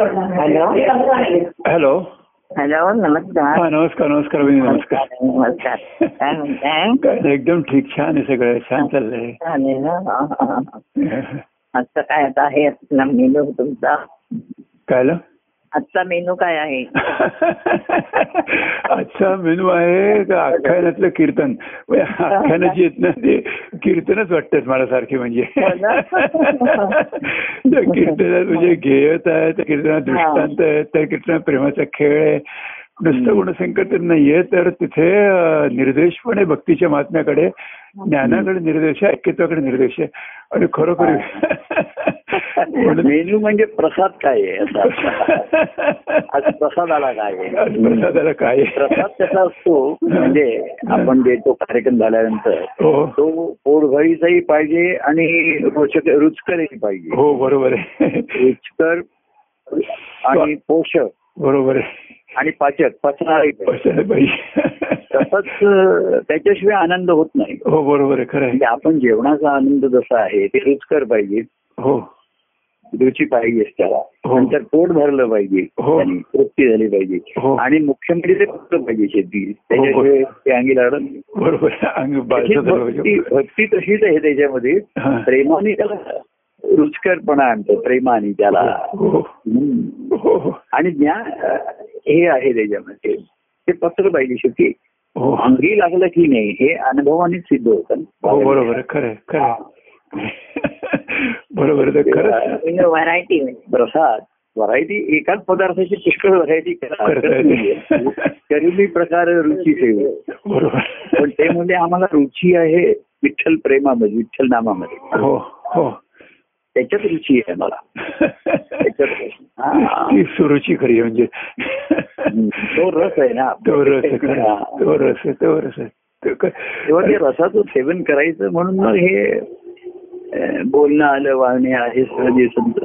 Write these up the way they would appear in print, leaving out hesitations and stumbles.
Hello hello नमस्कार. हा नमस्कार नमस्कार मी नमस्कार नमस्कार. काय म्हणताय? एकदम ठीक, छान आहे, सगळं छान चाललंय. चालेल ना. आजचा काय आता आहे आपला मेनू तुमचा? काय आजचा मेनू काय आहे? आजचा मेनू आहे आख्यानातलं कीर्तन. आख्यानाची येत ना ते कीर्तनच वाटत मला सारखे, म्हणजे त्या कीर्तनात म्हणजे गेयत आहे, त्या कीर्तनात दृष्टांत आहे, त्या कीर्तनात प्रेमाचा खेळ आहे. नुसतं गुणसंकीर्तन नाहीये, तर तिथे निर्देशपणे भक्तीच्या महात्म्याकडे, ज्ञानाकडे निर्देश आहे, ऐक्यत्वाकडे निर्देश आहे. आणि खरोखर मेनू म्हणजे प्रसाद काय आहे? आज प्रसादाला काय आहे? प्रसादाला काय प्रसाद कसा असतो? म्हणजे आपण देतो कार्यक्रम झाल्यानंतर तो पोटभरीचाही पाहिजे आणि रुचकरही पाहिजे. हो बरोबर आहे. रुचकर आणि पोषक बरोबर आहे आणि पाचक पचणारही पाहिजे. तसंच त्याच्याशिवाय आनंद होत नाही. हो बरोबर आहे, खरं आहे. आपण जेवणाचा आनंद जसा आहे ते रुचकर पाहिजे. हो रुची पाहिजे त्याला. नंतर पोट भरलं पाहिजे, तृप्ती झाली पाहिजे आणि मुख्य म्हणजे ते पचलं पाहिजे. शेती त्याच्याशिवाय ते अंगी लागत नाही. बरोबर. भक्ती तशीच आहे त्याच्यामध्ये. प्रेमाने त्याला रुचकरपणा आणतो, प्रेमाने त्याला. आणि ज्ञान हे आहे त्याच्यामध्ये, ते पत्र पाहिजे. शेवटी अंगी लागलं की नाही हे अनुभवाने सिद्ध होतं. बरोबर खरं बरोबर. व्हरायटी प्रसाद, व्हरायटी एकाच पदार्थाची पुष्कळ व्हरायटी करीबी प्रकार रुची ठेवली. बरोबर. पण ते म्हणजे आम्हाला रुची आहे विठ्ठल प्रेमामध्ये, विठ्ठल नामामध्ये. हो हो त्याच्यात रुची आहे मला. त्याच्यात सुरुची खरी म्हणजे तो रस आहे ना, तो रस आहे, तो रस आहे. तेव्हा ते रसाचं सेवन करायचं म्हणून मग हे बोलणं आलं, वाहणे आहे, सहजे संत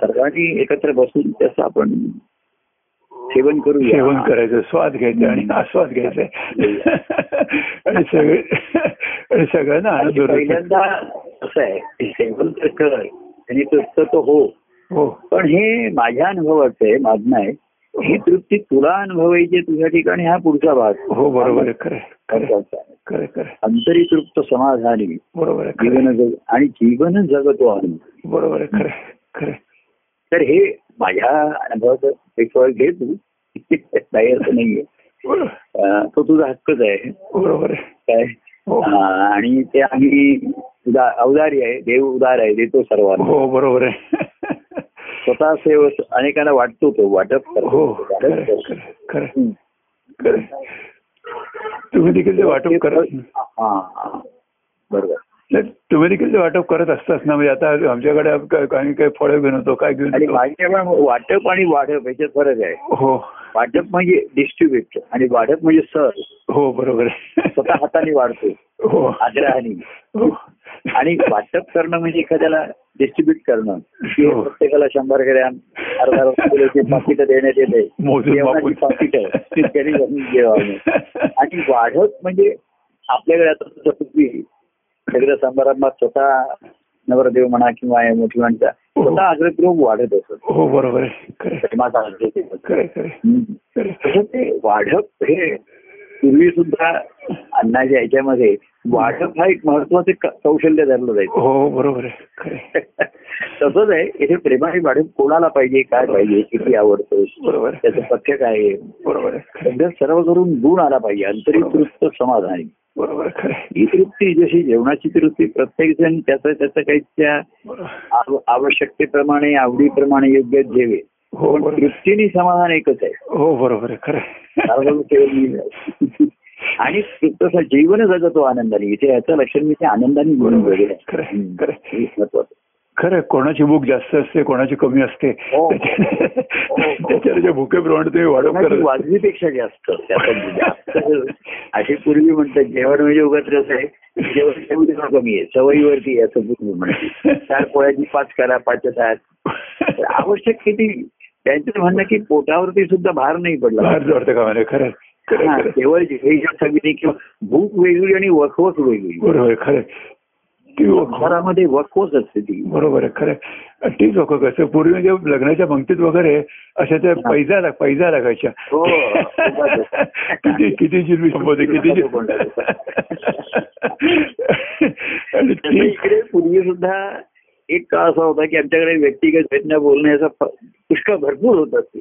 सर्वांनी एकत्र बसून त्याचं आपण सेवन करू, सेवन करायचं, स्वाद घ्यायचा आणि आस्वाद घ्यायचा आणि सगळे आणि सगळ्यांना आनंद. पहिल्यांदा असं आहे सेवन तर कर आणि तृप्त तो हो, पण हे माझ्या अनुभवाचं आहे, माझं आहे. ही तृप्ती तुला अनुभवायची तुझ्या ठिकाणी, हा पुढचा भाग. हो बरोबर खरं. अंतरी तृप्त समाधानी. बरोबर. आणि जीवन जगतो आनंद. बरोबर खरं खरं. तर हे माझ्या अनुभवाचं एक वेळ घे तू, काही अर्थ नाहीये, तो तुझा हक्कच आहे. बरोबर काय. आणि ते आम्ही अवदारी आहे, देव उदार आहे, देतो सर्वांना. हो बरोबर आहे. स्वतः सेव अनेकांना वाटतो, तो वाटप करतो. तुम्ही देखील वाटप करत. हा बरोबर. तुम्ही देखील वाटप करत असताच ना. म्हणजे आता आमच्याकडे काही काही फळं घेऊन होतो, काय घेऊन. वाटप आणि वाढप याच्यात फरक आहे. हो वाटप म्हणजे डिस्ट्रीब्युट आणि वाढप म्हणजे सर. हो बरोबर. स्वतः हाताने वाढतो. हो आग्रहाने. आणि वाटप करणं म्हणजे एखाद्याला डिस्ट्रीब्युट करणं. प्रत्येकाला 100 ग्रॅम अर्धा किलोची पाकिट देण्यात येते, जेवणाची पाकिट आहे जेवण. आणि वाढप म्हणजे आपल्याकडे आता सगळ्या समारंभात स्वतः नवरदेव म्हणा किंवा मोठी माणसा स्वतः अग्रक्रम वाढत असत. हो बरोबर. ते वाढप हे पूर्वी सुद्धा अन्नाच्या ह्याच्यामध्ये वाढप हा एक महत्वाचं कौशल्य धरलं जायचं. हो बरोबर आहे. तसंच आहे इथे प्रेमाने वाढप कोणाला पाहिजे, काय पाहिजे, किती आवडतो, बरोबर त्याचं पथ्य काय आहे. बरोबर. सध्या सर्व करून गुण आला पाहिजे, अंतरिकृत समाधानी. बरोबर खरं. ही तृप्ती जशी जेवणाची तृप्ती, प्रत्येक जण त्याचं काही त्या आवश्यकतेप्रमाणे आवडीप्रमाणे योग्य जेवे. हो तृप्तीने समाधान एकच आहे. हो बरोबर खरं. आणि तसं जीवन जगतो आनंदाने. इथे याचं लक्षण मी ते आनंदाने बोलून वगैरे. खरं खरं खरं. कोणाची भूक जास्त असते, कोणाची कमी असते, त्याच्या भूकेप्रमाणे तुम्ही वाढव करत. वाजवीपेक्षा जास्त अशी पूर्वी म्हणतात जेवण म्हणजे उगाच आहे, जेवण कमी आहे, सवयीवरती असं पूर्वी म्हणते. 4 पोळ्याची 5 करा, 5-7 आवश्यक. किती त्यांचं म्हणणं की पोटावरती सुद्धा भार नाही पडला. भार खरं केवळ सगळी किंवा भूक वेगळी आणि वखवख वेगळी. बरोबर खरं. घरामध्ये वर्कफोर्स असते ती. बरोबर आहे, खरं तीच लोक कसं पूर्वी म्हणजे लग्नाच्या पंक्तीत वगैरे अशा त्या पैजा लागायच्या. किती जिरवी संबोधे किती जिरवी. इकडे पूर्वी सुद्धा एक काळ असा होता की आमच्याकडे व्यक्तिगत घटना बोलण्याचा पुष्कळ भरपूर होत असते.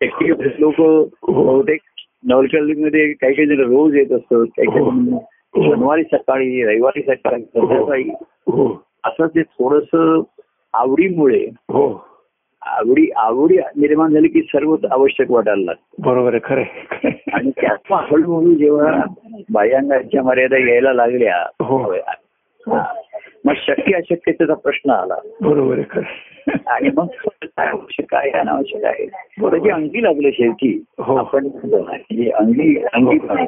व्यक्तिगत लोक बहुतेक नवलकल्लीमध्ये काही काही जण रोज येत असतात, काही काही शनिवारी सकाळी रविवारी सकाळी संध्याकाळी असं ते थोडस आवडीमुळे आवडी निर्माण झाली की सर्व आवश्यक वाटायला लागतं. बरोबर आहे, खरं. आणि त्यात हळूहळू जेव्हा बाह्यांगाच्या मर्यादा यायला लागल्या मग शक्य अशक्यतेचा प्रश्न आला. बरोबर आहे, खरं. आणि मग काय आवश्यक आहे अनावश्यक आहे त्याची अंगी लागले शेवटी आपण अंगी अंगी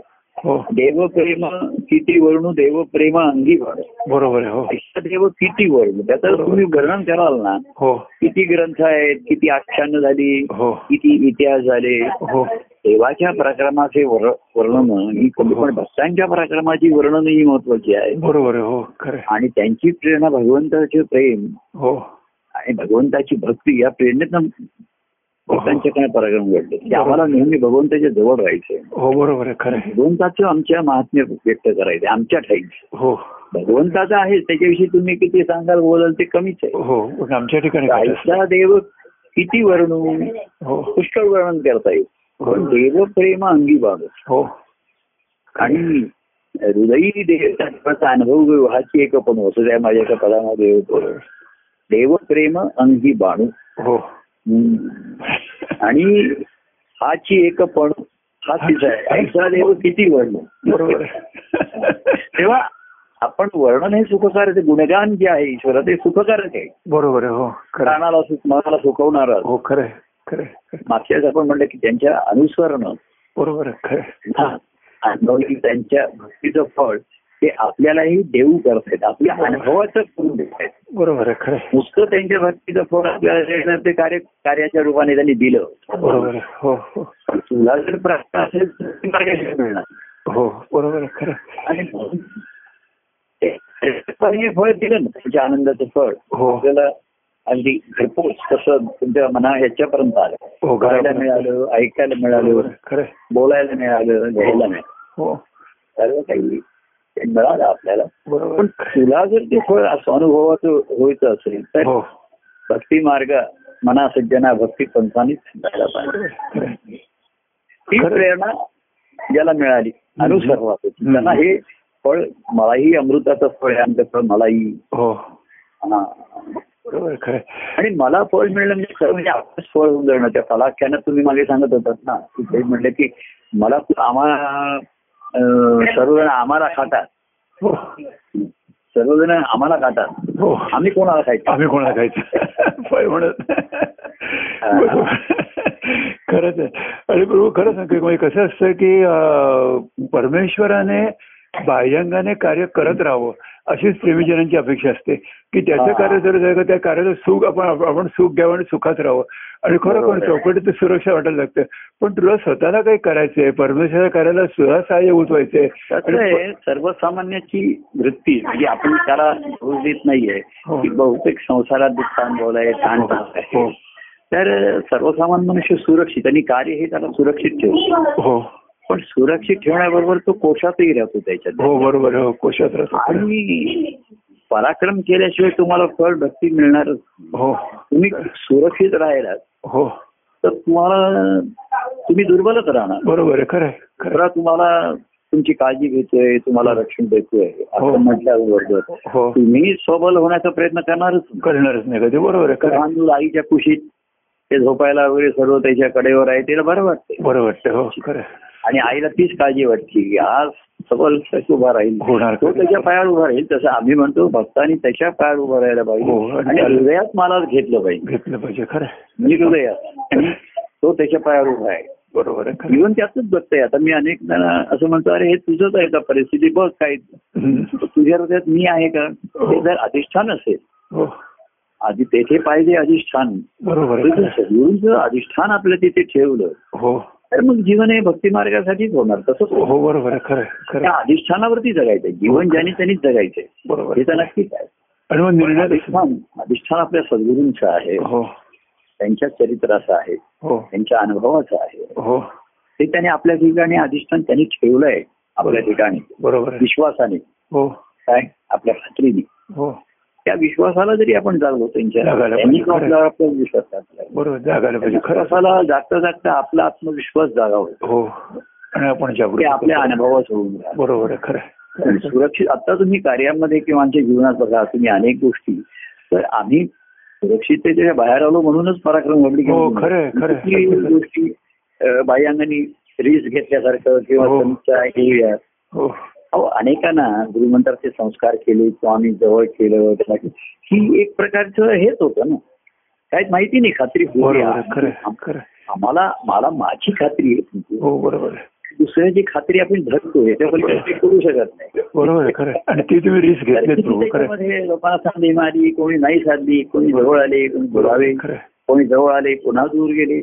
देवप्रेम किती वर्णू देवप्रेम अंगी भाड. बरोबर आहे, देव किती वर्णू त्याचं तुम्ही वर्णन कराल ना. किती ग्रंथ आहेत, किती आख्यानं झाली, किती इतिहास झाले. देवाच्या पराक्रमाचे वर्णन ही कमी पण भक्तांच्या पराक्रमाची वर्णन ही महत्वाची आहे. बरोबर आहे. आणि त्यांची प्रेरणा भगवंताचे प्रेम आणि भगवंताची भक्ती या प्रेरणेतनं भक्तांचे काय पराक्रम घडले. ते आम्हाला नेहमी भगवंताच्या जवळ राहायचंय. हो, बरोबर आहे, खरं. भगवंताचं आमच्या महात्म्य व्यक्त करायचं आमच्या ठाईचं. हो, भगवंताचं आहे त्याच्याविषयी तुम्ही किती सांगाल बोलाल ते कमीच आहे. हो, आमच्या ठिकाणी आईचा देव किती वर्णून पुष्कळ वर्णन करता येईल. देव प्रेम अंगी बाब. हो, आणि हृदयी देवाचा अनुभव विवाहाची एक पण होतो त्या माझ्या एका पदामध्ये होतो देव प्रेम अंगी बाणू. हो, आणि हाची एक पण हाच आहे देव किती वर्णन. बरोबर. तेव्हा आपण वर्णन हे सुखकारक आहे. गुणगान जे आहे ईश्वर ते सुखकारक आहे. बरोबर आहे. हो, प्राणाला मनाला सुखवणार. हो, खरं खरं. मागच्याच आपण म्हणलं की त्यांच्या अनुसरण. बरोबर आहे, खरं. अनुभवी त्यांच्या भक्तीचं फळ ते आपल्यालाही देऊ करतायत आपल्या अनुभवाचं करून देत आहेत. बरोबर आहे, खरं. नुसतं त्यांच्या भक्तीचं फळ आपल्याला ते कार्याच्या रूपाने त्यांनी दिलं. बरोबर. हो हो, तुला जर प्रश्न असेल तर मार्गदर्शन मिळणार. हो, बरोबर आहे, खरं. आणि फळ दिलं ना त्यांच्या आनंदाचं फळ आपल्याला अगदी घरपोच कसं तुमच्या मना याच्यापर्यंत आलं करायला मिळालं ऐकायला मिळालं खरं बोलायला मिळालं घ्यायला मिळालं. हो, सर्व काही मिळालं आपल्याला. पण तुला जर ते फळ असं अनुभवाचं व्हायचं असेल तर भक्ती मार्ग मना सज्जना भक्ती पंथानीच मिळायला पाहिजे. ही प्रेरणा ज्याला मिळाली अनुसर्वात त्यांना हे फळ मलाही अमृताचं फळ आहे आमचं फळ मलाही. बरोबर, खरं. आणि मला फळ मिळलं म्हणजे खरं म्हणजे आपलंच फळ होऊन जाणं. त्या कलाख्यानं तुम्ही मागे सांगत होतात ना की म्हटलं की मला आम्हाला सर्वजण आम्हाला खातात सर्वजण आम्हाला खातात. हो, आम्ही कोणाला खायचं आम्ही कोणाला खायचं फळ म्हणत. खरंच आहे. अरे प्रभू, खरं सांगतो कसं असतं की परमेश्वराने बाह्यंगाने कार्य करत राहावं अशीच प्रेमीजनांची अपेक्षा असते की त्याचं कार्य जर झालं त्या कार्याचं सुख आपण सुख घ्यावं आणि सुखात राहावं. आणि खरं पण चौकटीत सुरक्षा वाटायला लागतं. पण तुला स्वतःला काही करायचंय परमेश्वर कार्याला सुद्धा सहाय्य उठवायचंय. सर्वसामान्याची वृत्ती म्हणजे आपण त्याला रोज देत नाहीये की बहुतेक संसारात दुःखान बोलाय ताण आहे तर सर्वसामान्य मनुष्य सुरक्षित आणि कार्य हे त्याला सुरक्षित ठेवतो. हो, पण सुरक्षित ठेवण्याबरोबर तो कोशातही राहतो त्याच्यात. हो, बरोबर. हो, कोशात राहतो. आणि पराक्रम केल्याशिवाय तुम्हाला फळ भक्ती मिळणारच. हो, तुम्ही सुरक्षित राहिलात हो तर तुम्हाला तुम्ही दुर्बलच राहणार. बरोबर आहे, खरं. खरं तुम्हाला तुमची काळजी घेतोय तुम्हाला रक्षण देतोय असं म्हटल्याबरोबर तुम्ही सबल होण्याचा प्रयत्न करणारच नाही कधी. बरोबर आहे, खरं. आईच्या कुशीत ते झोपायला वगैरे सर्व त्याच्या कडेवर आहे त्याला बरं वाटतं. बरं वाटतं. हो, खरं. आणि आईला तीच काळजी वाटली की आज सबल उभा राहील तो त्याच्या पायावर उभा राहील तसं आम्ही म्हणतो भक्तांनी त्याच्या पायावर उभा राहायला पाहिजे आणि हृदयात मला घेतलं पाहिजे घेतलं पाहिजे. खरं म्हणजे हृदयात तो त्याच्या पायावर उभा आहे. बरोबर आहे. इव्हन त्यातच बघताय आता मी अनेक जण असं म्हणतो अरे हे तुझंच आहे का परिस्थिती बघ काय तुझ्या हृदयात मी आहे का ते जर अधिष्ठान असेल आधी तेथे पाहिजे अधिष्ठान. बरोबर. अधिष्ठान आपलं तिथे ठेवलं तर मग जीवन हे भक्ती मार्गासाठीच होणार. तसंच हो बरोबर खरं अधिष्ठानावरती जगायचंय जीवन, ज्याने त्यांनीच जगायचंय बरोबर हे तर नक्कीच आहे. आणि मग निर्णय अधिष्ठान आपल्या सद्गुरूंचं आहे, त्यांच्या चरित्राचं आहे, त्यांच्या अनुभवाचं आहे, ते त्याने आपल्या ठिकाणी अधिष्ठान त्यांनी ठेवलंय आपल्या ठिकाणी बरोबर विश्वासाने काय आपल्या खात्रीने. त्या विश्वासाला जरी आपण जागलो त्यांच्या विश्वासाला जागता जागता आपला आत्मविश्वास जागावा आपल्या अनुभवास होऊन बरोबर खरं सुरक्षित. आता तुम्ही कार्यामध्ये किंवा आमच्या जीवनात बघा तुम्ही अनेक गोष्टी, तर आम्ही सुरक्षिततेच्या बाहेर आलो म्हणूनच पराक्रम घडली खरं गोष्टी बाह्यांनी रिस्क घेतल्यासारखं किंवा अनेकांना गुरुमंत्राचे संस्कार केले किंवा आम्ही जवळ केलं ही एक प्रकारचं हेच होतं ना, काहीच माहिती नाही खात्री आम्हाला मला माझी खात्री आहे बरोबर दुसऱ्याची खात्री आपण धरतो याच्याबद्दल काही करू शकत नाही बरोबर. आणि ती तुम्ही रिस्क घेतली लोकांना साधली मारी, कोणी नाही साधली, कोणी जवळ आले कोणी बोलावे, कोणी जवळ आले पुन्हा दूर गेले,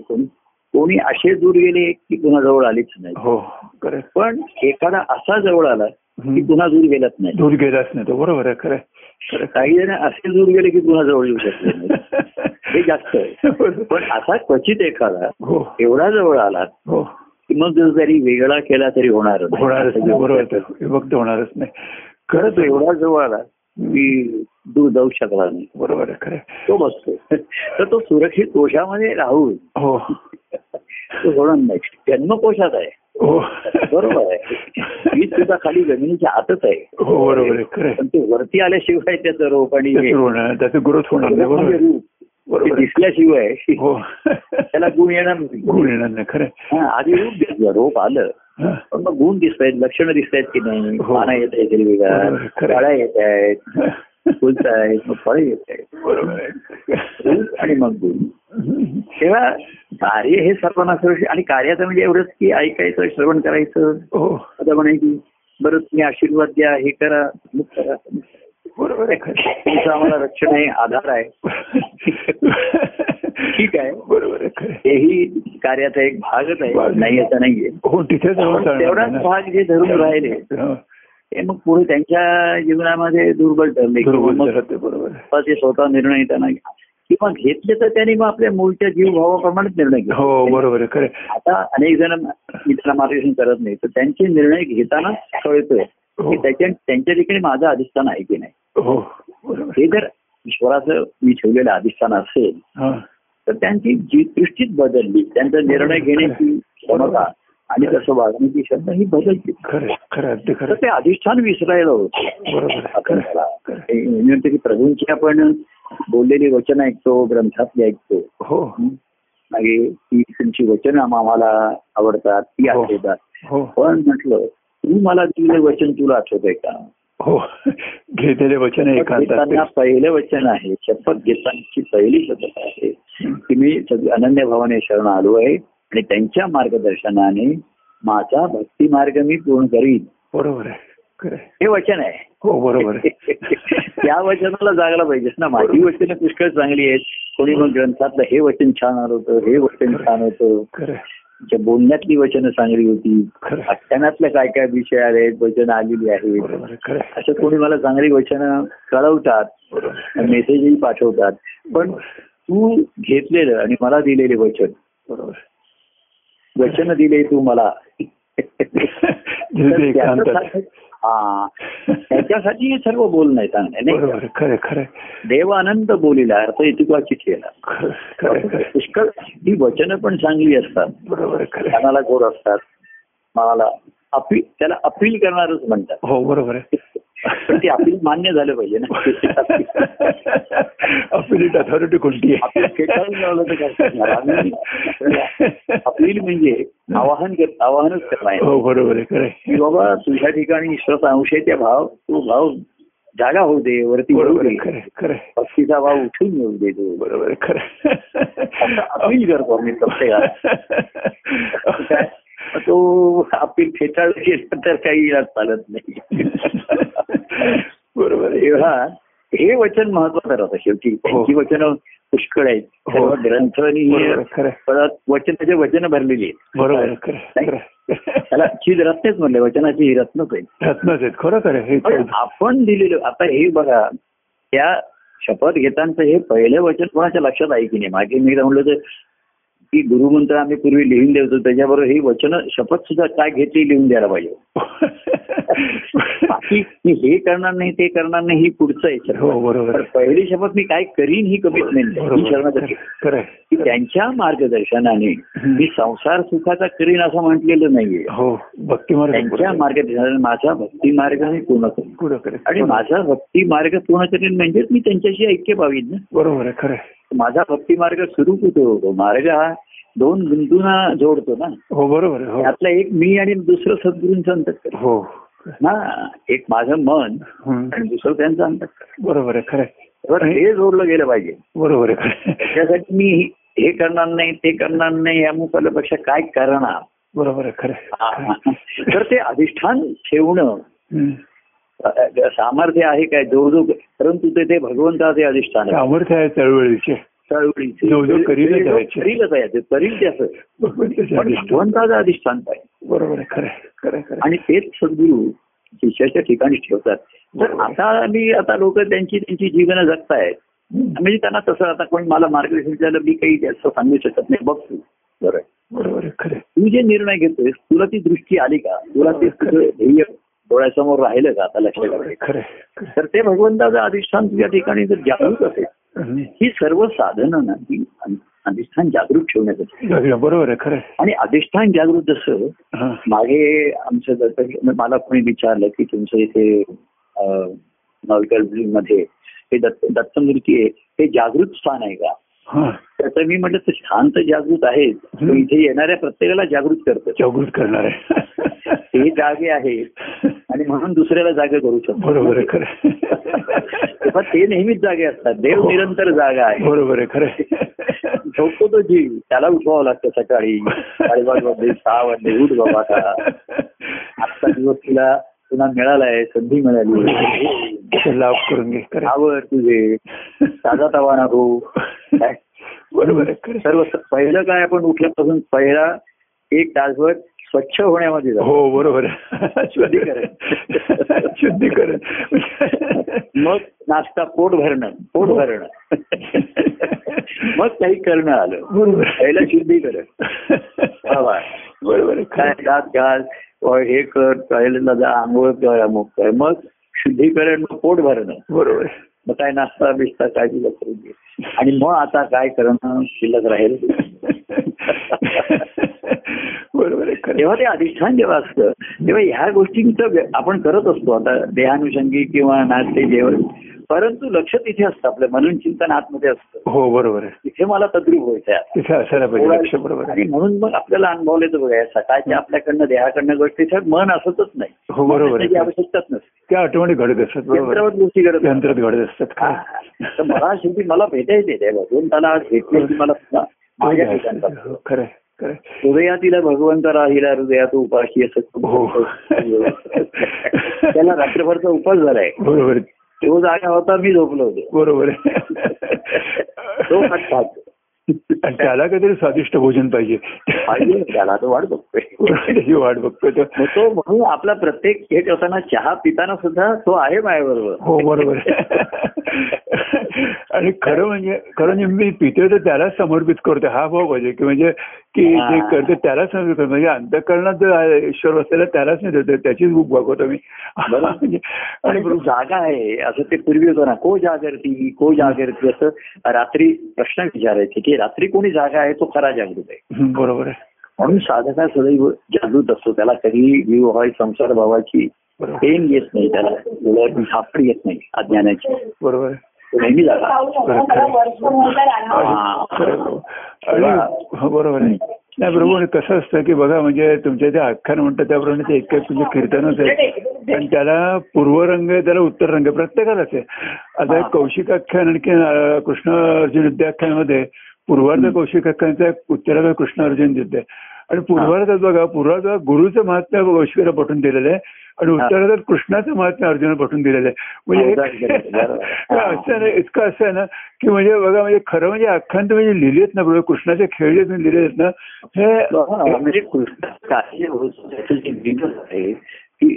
कोणी असे दूर गेले की पुन्हा जवळ आलेच नाही हो खरं. पण एखादा असा जवळ आला की पुन्हा दूर गेलाच नाही तो बरोबर आहे खरं. काही जण असे दूर गेले की पुन्हा जवळ येऊ शकले नाही हे जास्त आहे, पण असा क्वचित एखादा एवढा जवळ आला की मग जरी वेगळा केला तरी होणारच नाही खरं. तो एवढा जवळ आला मी दूर जाऊ शकला नाही बरोबर आहे खरं तो बसतो. तर तो सुरक्षित कोशामध्ये राहून तो सोडून नाही जन्मकोशात आहे बरोबर आहे, मी सुद्धा खाली जमिनीच्या आतच आहे हो बरोबर खरं. पण ते वरती आल्याशिवाय त्याचं रोप आणि त्याचं ग्रोथ होणार नाही दिसल्याशिवाय त्याला गुण येणार नाही खरं. आधी रूप दिसलं रोप आलं पण मग गुण दिसतायत लक्षणं दिसतायत की नाही, पाना येत आहेत हिरवीगार, फळ्या येत आहेत, फुलत आहेत, फळ येत आहेत आणि मग गुण. तेव्हा कार्य हे सर्वांना आणि कार्याचं म्हणजे एवढंच की ऐकायचं श्रवण करायचं आता म्हणायची बरं तुम्ही आशीर्वाद द्या हे करा मग करा बरोबर आहे खरं. तुमचं आम्हाला रक्षण आहे आधार आहे ठीक आहे बरोबर आहे खरं. हेही कार्याचा एक भागच आहे नाही असं नाहीये हो तिथे तेवढाच भाग जे धरून राहिले ते मग पुढे त्यांच्या जीवनामध्ये दुर्बल ठरले बरोबर. ते स्वतः निर्णय त्यांना किंवा घेतले तर त्यांनी मग आपल्या मूळच्या जीवभावाप्रमाणेच निर्णय घेतला हो बरोबर आहे खरं. आता अनेक जण मी त्यांना मार्गदर्शन करत नाही तर त्यांचे निर्णय घेताना कळतोय त्यांच्या ठिकाणी माझं अधिष्ठान आहे की नाही हो बरोबर. हे जर ईश्वराचं मी ठेवलेलं अधिष्ठान असेल तर त्यांची जी दृष्टीच बदलली, त्यांचा निर्णय घेण्याची क्षमता आणि तसं वागण्याची क्षमता ही बदलली खरं. ते अधिष्ठान विसरायला होतं की प्रभूंची आपण बोललेली वचन ऐकतो, ग्रंथातली ऐकतो हो मागे ती तुमची वचन आम्हाला आवडतात ती आठवतात पण म्हटलं तू मला दिलेलं वचन तुला आठवतंय का हो घेतलेले वचन आहे पहिलं वचन आहे शपथ घेतानाची पहिली शपथ आहे की मी अनन्य भावाने शरण आलो आहे आणि त्यांच्या मार्गदर्शनाने माझा भक्ती मार्ग मी पूर्ण करीन बरोबर आहे हे वचन आहे हो बरोबर. त्या वचनाला जागला पाहिजेस ना. माझी वचनं पुष्कळ चांगली आहेत, कोणी मग ग्रंथातलं हे वचन छान आलं होतं हे वचन छान होतं बोलण्यातली वचनं चांगली होती अख्यानातलं काय काय विषय आले वचनं आलेली आहेत असं कोणी मला चांगली वचनं कळवतात मेसेजही पाठवतात पण तू घेतलेलं आणि मला दिलेले वचन बरोबर वचनं दिले तू मला हा त्याच्यासाठी हे सर्व बोलणं आहे चांगलं खरं खरं. देव आनंद बोलीला अर्थ इतिहाची खेळला पुष्कळ ही वचनं पण चांगली असतात बरोबर मनाला गोर असतात मनाला अपील त्याला अपील करणारच म्हणतात हो बरोबर आहे. ते अपील मान्य झालं पाहिजे ना अपील अथॉरिटी कोणती अपील म्हणजे आवाहनच करणार बाबा तुझ्या ठिकाणी ईश्वराचा अंश आहे त्या भाव तो भाव जागा होऊ दे वरती पक्षीचा भाव उठून येऊ दे तो बरोबर खरं अपील करतो मी प्रत्येकाला तो अपील फेटाळला तर काही चालत नाही बरोबर. एवढा हे वचन महत्वाचं राहतं शेवटी. त्यांची वचनं पुष्कळ आहेत, सर्व ग्रंथ आणि वचनाचे वचन भरलेली आहेत. बरोबर, त्याला ही रत्नेच म्हणले, वचनाची ही रत्नच आहेत, रत्नच आहेत. खरोखर आपण दिलेलं. आता हे बघा, त्या शपथ घेताना हे पहिलं वचन कोणाच्या लक्षात आहे की नाही. मागे मी म्हणलं तर की गुरुमंत्र आम्ही पूर्वी लिहून द्यायचो, त्याच्याबरोबर ही वचन शपथ सुद्धा काय घेतली लिहून द्यायला पाहिजे. बाकी मी हे करणार नाही, ते करणार नाही, ही पुढचं आहे. पहिली शपथ मी काय करीन ही कमिटमेंट आहे. की त्यांच्या मार्गदर्शनाने मी संसार सुखाचा करीन असं म्हटलेलं नाहीये. त्यांच्या मार्गदर्शनाने माझा भक्ती मार्ग मी पूर्ण करेन, आणि माझा भक्ती मार्ग पूर्ण करेन म्हणजेच मी त्यांच्याशी ऐक्य पाहिजे ना. बरोबर आहे, खरं आहे. माझा भक्ती मार्ग सुरू कुठे होतो? मार्ग हा दोन गुंतूंना जोडतो ना. हो बरोबर. त्यातला एक मी आणि दुसरं सद्गुरूंचा अंतःकरण. हो ना, एक माझं मन आणि दुसरं त्यांचं अंतःकरण. बरोबर आहे, खरं. हे जोडलं गेलं पाहिजे. बरोबर आहे. त्यासाठी मी हे करणार नाही, ते करणार नाही, या मुलापेक्षा काय करणार. बरोबर आहे, खरं. तर ते अधिष्ठान ठेवणं सामर्थ्य आहे काय जोरजोर, परंतु ते भगवंताचे अधिष्ठान सामर्थ्य आहे. चळवळीचे भगवंताचं अधिष्ठान पाहिजे. बरोबर, खरं खरं. आणि तेच सद्गुरू शिष्याच्या ठिकाणी ठेवतात. तर आता लोक त्यांची जीवनं जगतायत, म्हणजे त्यांना तसं आता कोणी मला मार्गदर्शन केलं मी काही जास्त सांगू शकत नाही. बघ तू बरं. बरोबर, खरं. तू जे निर्णय घेतोयस तुला ती दृष्टी आली का, तुला ते ध्येय डोळ्यासमोर राहिलं का, आता लक्षात आलं. खरं. तर ते भगवंताचं अधिष्ठान तुझ्या ठिकाणी जर जागरूक असेल, ही सर्व साधनं ना ती अधिष्ठान जागरूक ठेवण्यासाठी. बरोबर आहे, खरं. आणि अधिष्ठान जागृत जसं मागे आमचं दत्त मला कोणी विचारलं की तुमचं इथे नवलकरमध्ये हे दत्तमूर्ती आहे, हे जागृत स्थान आहे का. त्याचं मी म्हटलं तर स्थान तर जागृत आहे, इथे येणाऱ्या प्रत्येकाला जागृत करतं, जागृत करणार आहे. ते जागे आहेत आणि म्हणून दुसऱ्याला जागे करू शकतो. बरोबर, खरं. तेव्हा ते नेहमीच जागे असतात, देव निरंतर जागा आहे. बरोबर, खरं. झोपतो तो जीव, त्याला उठवावं लागतं सकाळी 5:30 वाजले, 6 वाजले, उठ बाबा का आजचा दिवस तुला पुन्हा मिळालाय, संधी मिळाली, लाभ करून घे, आवर तुझे ताजा तवाना हो. बरोबर, सर्व पहिलं काय आपण उठल्यापासून पहिला 1 तासभर स्वच्छ होण्यामध्ये. हो बरोबर, शुद्धीकरण शुद्धीकरण. मग नाश्ता, पोट भरणं, मग काही करणं आलं. बरोबर, पहिला शुद्धीकरण. बरोबर, काय दात घाल, हे कर, टॉयलेटला जा, आंघोळ कर, अमुक कर, मग शुद्धीकरण, मग पोट भरणं. बरोबर, मग काय नाश्ता बिस्ता काय दिलं करून घे, आणि मग आता काय करणं शिल्लक राहील. बरोबर, तेव्हा ते अधिष्ठान जेव्हा असतं तेव्हा ह्या गोष्टींचं आपण करत असतो आता देहानुषंगी किंवा नाश्ते जेवण, परंतु लक्ष तिथे असतं, आपलं मनन चिंतन आतमध्ये असतं. हो बरोबर, तिथे मला तद्रूप व्हायचं आणि म्हणून मग आपल्याला अनुभवले तर बघा सकाळच्या आपल्याकडनं देहाकडनं गोष्टी मन असतच नाही. हो बरोबर, आवश्यकताच नसते, त्या आठवणी घडत असतात, गोष्टी घडत असतात. मला शेवटी मला भेटायचे भगवंताला, आज भेटले की मला माझ्या ठिकाणी. खरं खरं. हृदयातीला भगवंत राहिला, हृदयात उपाशी असत. त्याला रात्रभरचा उपास झालाय. बरोबर, तो जागा होता, मी झोपलो होतो. बरोबर, तो खात त्याला काहीतरी स्वादिष्ट भोजन पाहिजे, त्याला तो वाट बघतोय तो. म्हणून आपला प्रत्येक हे करताना चहा पिताना सुद्धा तो आहे माझ्याबरोबर. हो बरोबर. आणि खरं म्हणजे मी पितोय तर त्याला समर्पित करतो हा भाव पाहिजे, की म्हणजे की जे करतो त्याला समर्पित करतो, म्हणजे अंतःकरणात जो ईश्वर असलेला त्यालाच नाही देतो, त्याचीच भूक भागवतो मी. आणि जागा आहे असं ते पूर्वी होतं ना, को जागरती असं रात्री प्रश्न विचारायचे की रात्री कोणी जागा आहे तो खरा जागृत आहे. बरोबर आहे, म्हणून साधक हा सदैव जागृत असतो, त्याला कधी जीव व्हाय संसार भावाची पेन येत नाही, त्याला सापडी येत नाही अज्ञानाची. बरोबर, नेहमी जागा. बरोबर आहे. नाही बरोबर, कसं असतं की बघा म्हणजे तुमच्या जे आख्यान म्हणतात त्याप्रमाणे ते एक तुमचे कीर्तनच आहे, पण त्याला पूर्वरंग आहे, त्याला उत्तर रंग प्रत्येकालाच आहे. आता कौशिक आख्यान आणखी कृष्ण अर्जुन युद्धाख्यानमध्ये पूर्वार्ध कौशिकांचा उत्तरार्ध कृष्णार्जुन देत. आणि पूर्वार्धात बघा, पूर्वार्धात गुरुचं महात्म्य कौशिकाला पटवून दिलेलं आहे आणि उत्तरार्धात कृष्णाचं महात्म्य अर्जुनाला पटवून दिलेलं आहे. म्हणजे असं नाही, इतकं असं आहे ना की म्हणजे बघा, म्हणजे खरं म्हणजे अख्खांत म्हणजे लिहिलेत ना बरोबर, कृष्णाचे खेळले लिहिलेत ना हे कृष्ण की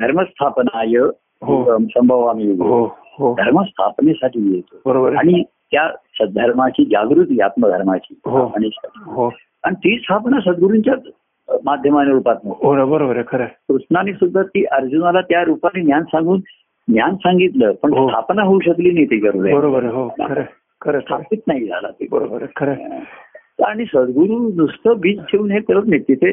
धर्मस्थापनाय संभवामी धर्मस्थापनेसाठी येतो बरोबर. आणि त्या सद्धर्माची जागृती, आत्मधर्माची आणि ती स्थापना सद्गुरूंच्याच माध्यमाने रूपात बरोबर आहे. खरं कृष्णाने सुद्धा ती अर्जुनाला त्या रूपाने ज्ञान सांगून ज्ञान सांगितलं, पण स्थापना होऊ शकली नाही ते गरज बरोबर. हो खरं खरं स्थापित नाही झाला ते बरोबर खरं. आणि सद्गुरू नुसतं बीज ठेवून हे करत नाही, तिथे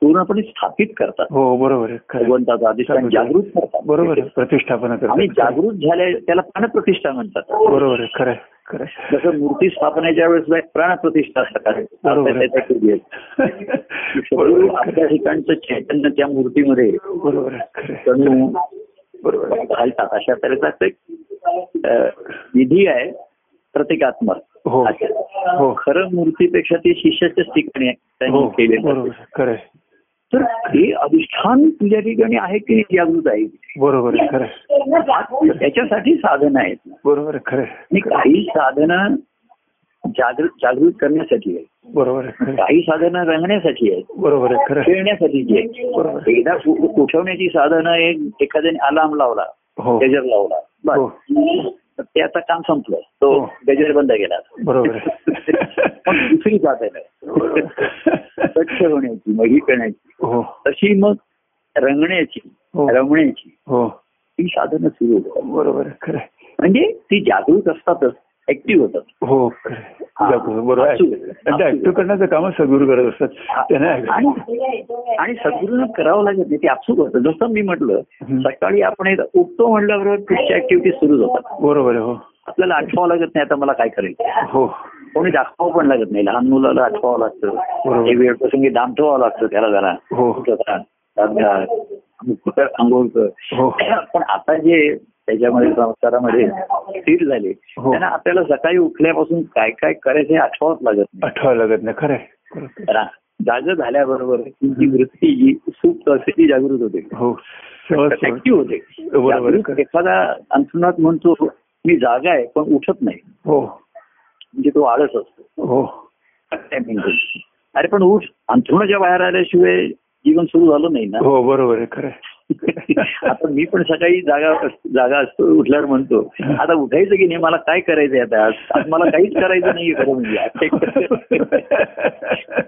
पूर्णपणे स्थापित करतात. हो बरोबर भगवंताचा आदेश जागृत करतात बरोबर, प्रतिष्ठापना करतात आणि जागृत झाल्या त्याला प्राणप्रतिष्ठा म्हणतात बरोबर खरं खरं. जसं मूर्ती स्थापनेच्या वेळेस प्राणप्रतिष्ठा आपल्या ठिकाणचं चैतन्य त्या मूर्तीमध्ये बरोबर तणू बरोबर घालतात, अशा तऱ्हेचा एक विधी आहे प्रतिकात्मक. हो हो खरं मूर्तीपेक्षा ते शिष्याच्याच ठिकाणी त्यांनी केले बरोबर खरं. तर हे अधिष्ठान तुझ्या ठिकाणी आहे की जागृत आहे बरोबर खरं. त्याच्यासाठी साधनं आहेत बरोबर खरं. काही साधनं जागृत करण्यासाठी आहे बरोबर, काही साधनं रंगण्यासाठी आहेत बरोबर खरं, खेळण्यासाठीची आहे बरोबर. एकदा उठवण्याची साधनं एक एखाद्याने अलार्म लावला, गजर लावला बस, त्याचं काम संपलं, तो गजर बंद केला बरोबर. पण दुसरी जात आहे स्वच्छ होण्याची, मगी करण्याची, तशी मग रंगण्याची रमण्याची ही साधनं सुरू होतात बरोबर खरं. म्हणजे ती जागरूक असतातच, ऍक्टिव्ह होतात. हो बरोबर, ऍक्टिव्ह करण्याचं काम सद्गुरू करत असतात त्यांना. आणि सद्गुरूंना करावं लागत नाही, ते आपसूक होतं. जसं मी म्हटलं सकाळी आपण उठतो म्हणल्याबरोबर पुढच्या ऍक्टिव्हिटी सुरू होतात बरोबर. हो आपल्याला आठवावं लागत नाही आता मला काय करायचं, हो कोणी दाखवावं पण लागत नाही. लहान मुलाला आठवावं लागतं, हे वेळ प्रसंगी दामठवावं लागतं त्याला जरा, हो अंघोळ कर. पण आता जे त्याच्यामध्ये संस्कारामध्ये स्थिर झाले त्यांना आपल्याला सकाळी उठल्यापासून काय काय करायचं हे आठवावं लागत नाही खरं. जागृत झाल्याबरोबर जी वृत्ती जी सुप्त असते ती जागृत होते, ऍक्टिव्ह होते. एखादा अंथरुणात म्हणतो मी जागा आहे पण उठत नाही, हो म्हणजे तो आळस असतो. हो अरे पण उठ, अंथरुणाच्या बाहेर आल्याशिवाय जीवन सुरू झालं नाही ना. हो बरोबर आहे खरं. आता मी पण सकाळी जागा असतो, उठल्यावर म्हणतो आता उठायचं की नाही, मला काय करायचंय आता, आज मला काहीच करायचं नाहीये खरं म्हणजे.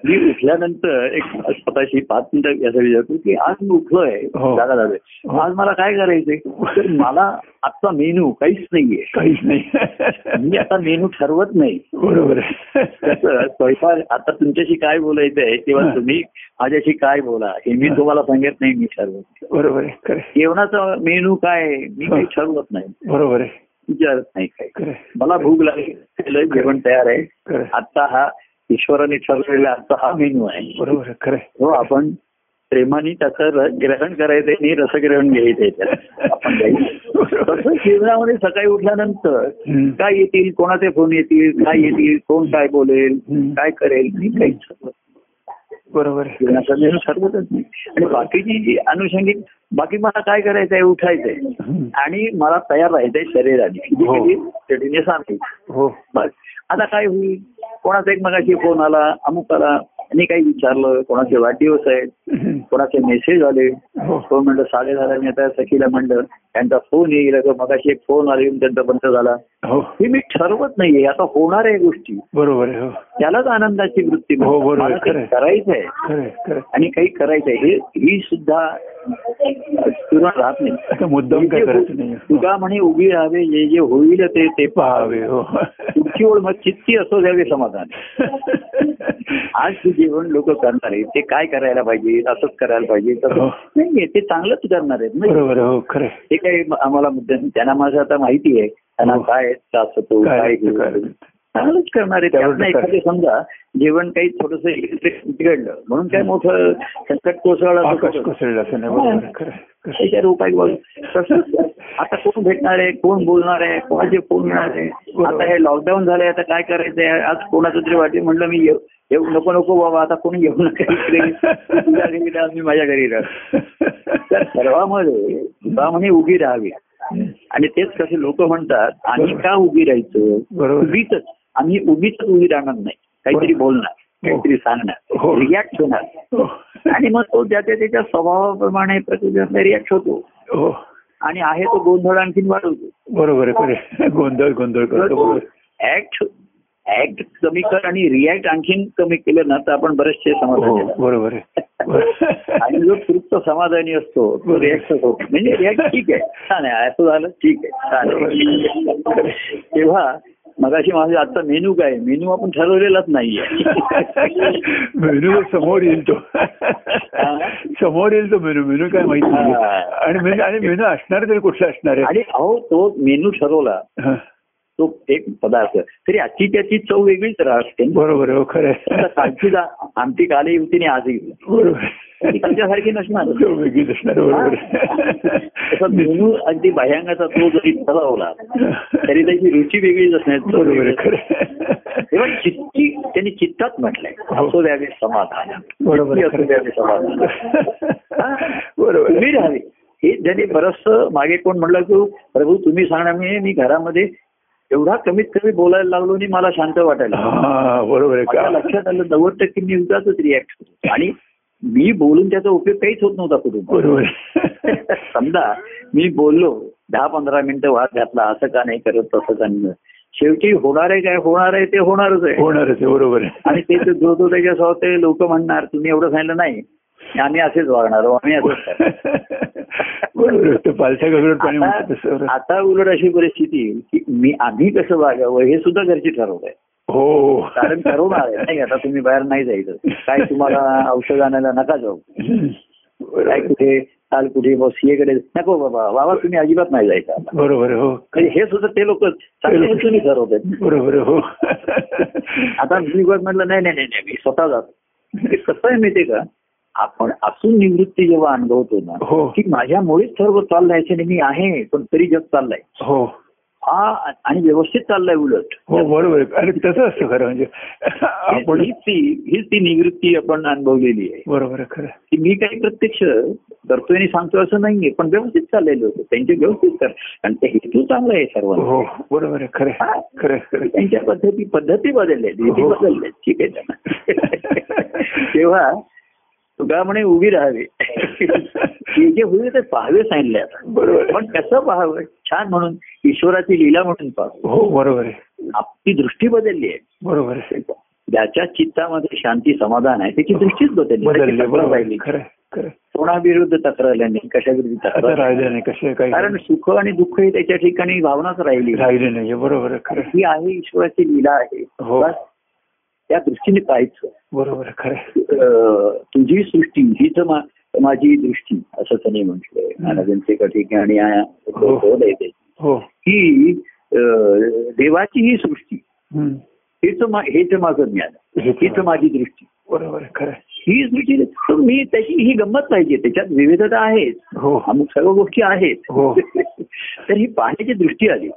मी उठल्यानंतर एक स्वतःशी 5 मिनिटं याचा विचार करतो की आज मी उठलोय, जागा झालोय, आज मला काय करायचंय. तर मला आजचा मेनू काहीच नाहीये मी आता मेनू ठरवत नाही बरोबर. स्वयंपाक आता तुमच्याशी काय बोलायचंय तेव्हा तुम्ही माझ्याशी काय बोला हे मी तुम्हाला सांगत नाही, मी ठरवत बरोबर. जेवणाचा मेनू काय मी काही ठरवत नाही बरोबर, विचारत नाही काय. मला भूक लागली, जेवण तयार आहे, आता हा ईश्वराने ठरवलेला आजचा हा मेनू आहे बरोबर खरं. आपण प्रेमाने त्याचं ग्रहण करायचंय आणि रसग्रहण घ्यायचंय आपण काही. जीवनामध्ये सकाळी उठल्यानंतर काय येतील, कोणाचे फोन येतील, काय येतील, कोण काय बोलेल, काय करेल, मी काहीच ठरवत बरोबर. ठरवतच नाही. आणि बाकीची जी अनुषंगिक बाकी मला काय करायचंय, उठायचंय आणि मला तयार राहायचंय शरीराने सांगू. बस आता काय होईल, कोणाचा एक मगाशी फोन आला, अमुकाला आणि काही विचारलं, कोणाचे वाढदिवस आहेत, कोणाचे मेसेज आले, फोन म्हणलं 10:30 मी आता सखीला म्हणलं त्यांचा फोन येईल, मगाशी एक फोन आले त्यांचा बंद झाला. हे मी ठरवत नाहीये, आता होणार आहे गोष्टी बरोबर. त्यालाच आनंदाची वृत्ती करायचंय आणि काही करायचंय ही सुद्धा राहत नाही. मुद्दाम काय करायचं नाही, तुका म्हणे उभी राहावे, जे जे होईल ते पाहावे. तुमची ओळख मग चित्ती असो द्यावे समाधान. आज जेवण लोक करणार आहेत ते काय करायला पाहिजे, असंच करायला पाहिजे, तर नाही ते चांगलंच करणार आहेत बरोबर. हो खरं. ते काय आम्हाला मुद्दा, त्यांना माझं आता माहिती आहे त्यांना काय त्रास होतो, काय चांगलंच करणार आहे. त्यावर एखादं समजा जेवण काही थोडंसं बिघडलं म्हणून काय मोठं संकट कोसळलं, त्याच्या रूपात बघू. तसंच आता कोण भेटणार आहे, कोण बोलणार आहे, कोणाचे फोन येणार आहे. आता हे लॉकडाऊन झालंय, आता काय करायचंय. आज कोणाचं तरी वाटेल म्हणलं मी येऊ नको नको बाबा आता कोणी येऊ नका, मी माझ्या घरी राहतो. तर सर्वांमध्ये सर्वांनी उभी राहावी. आणि तेच कसे लोक म्हणतात आम्ही का उभी राहायचो, उभीच आम्ही उभीच उभी राहणार नाही, काहीतरी बोलणार, काहीतरी सांगणार, रिॲक्ट होणार. आणि मग तो त्याच्या स्वभावाप्रमाणे प्रतिक्रिया रिॲक्ट होतो आणि आहे तो गोंधळ आणखीन वाढवतो. बरोबर आहे, गोंधळ गोंधळ करतो. ऍक्ट कमी कर आणि रिॲक्ट आणखीन कमी केलं ना तर आपण बरेचसे समाधान. बरोबर आहे. आणि जो तृप्त समाधानी असतो तो रिॲक्ट होतो. म्हणजे रिॲक्ट ठीक आहे, छान आहे, असं झालं ठीक आहे. तेव्हा मगाशी माझा आजचा मेनू काय, मेनू आपण ठरवलेलाच नाहीये. मेनू समोर येईल तो, समोर येईल तो मेनू. मेनू काय माहिती नाही आणि मेनू असणार तरी कुठला असणार आहे. आणि अहो तो मेनू ठरवला तो एक पदार्थ तरी आजची त्याची चव वेगळीच राहते. बरोबर आहे, खरं. कालची आमटी कालही होती आणि आजही होती, त्यांच्यासारखी नसणार, वेगळीच असणार. बरोबर. मेनू अगदी बाह्यांगाचा तो जरी ठरवला तरी त्याची रुची वेगळीच असणार. बरोबर आहे, खरं. तेव्हा चित्ती त्यांनी चित्तात म्हटलंय असो द्यावे समाधान. बरोबर, असो द्यावे समाधान. बरोबर, मी राहावी. हे ज्याने बरंच मागे कोण म्हटलं की प्रभू तुम्ही सांगणार, मी घरामध्ये एवढा कमीत कमी बोलायला लागलो आणि मला शांत वाटायला. बरोबर आहे, लक्षात आलं 90% मी उदाच रिॲक्ट होतो आणि मी बोलून त्याचा उपयोग काहीच होत नव्हता कुठून. बरोबर. समजा मी बोललो 10-15 मिनिटं वाद घातला, असं का नाही करत, तसं का नाही. शेवटी होणार आहे काय, होणार आहे ते होणारच आहे, होणारच आहे. बरोबर आहे. आणि ते जो तो त्याच्या स्वतः ते लोक म्हणणार तुम्ही एवढं सांगितलं नाही, आम्ही असेच वागणार, आम्ही असेच. आता उलट अशी परिस्थिती की मी आम्ही कसं वागावं हे सुद्धा घरची ठरवत आहे. हो, कारण ठरवणार आहे नाही, आता तुम्ही बाहेर नाही जायचं, काय तुम्हाला औषध आणायला नका जाऊ, काय कुठे काल कुठे सीएकडे नको बाबा, बाबा तुम्ही अजिबात नाही जायचा. बरोबर. हो, हे सुद्धा ते लोक चांगले तुम्ही ठरवतात. बरोबर. हो, आता मी बघ म्हटलं नाही नाही नाही मी स्वतः जातो. कसं आहे माहिती का, आपण असून निवृत्ती जेव्हा अनुभवतो ना की माझ्यामुळेच सर्व चाललंय आणि मी आहे पण तरी जग चाललाय. हो हा, आणि व्यवस्थित चाललाय उलट. हो बरोबर. आणि तसं असतं खरं, म्हणजे आपण हीच ती निवृत्ती आपण अनुभवलेली आहे. बरोबर आहे, खरं. की मी काही प्रत्यक्ष करतोय आणि सांगतोय असं नाहीये, पण व्यवस्थित चाललेलं होतं त्यांचे, व्यवस्थित कर आणि ते हेतू चांगला आहे सर्व. हो बरोबर आहे, खरं खरं खरं. त्यांच्या पद्धती बदलल्या, ठीक आहे त्यांना. तेव्हा तुला म्हणे उभी राहावी, जे होईल ते पाहावे सांगितले आता. बरोबर. पण कसं पाहावं, छान म्हणून ईश्वराची लीला म्हणून पाहावं. हो बरोबर आहे. आपली दृष्टी बदलली आहे. बरोबर आहे. ज्याच्या चित्तामध्ये शांती समाधान आहे त्याची दृष्टीच बदलली. कोणाविरुद्ध तक्रार नाही, कशाविरुद्ध तक्रार राहिल्या नाही, कशा काही, कारण सुख आणि दुःख हे त्याच्या ठिकाणी भावनाच राहिली नाही. बरोबर, खरं. ही आहे ईश्वराची लीला आहे, त्या दृष्टीने पाहायचं. बरोबर, खरं. तुझी सृष्टी हीच माझी दृष्टी असं त्यांनी म्हटलंय महाराजांचे एका ठिकाणी. ही देवाची ही सृष्टी, हेच माझं ज्ञान, हीच माझी दृष्टी. बरोबर, खरं. ही दृष्टी मी त्याची ही गंमत पाहिजे, त्याच्यात विविधता आहेच, अमुक सर्व गोष्टी आहेत. तर ही पाहण्याची दृष्टी आली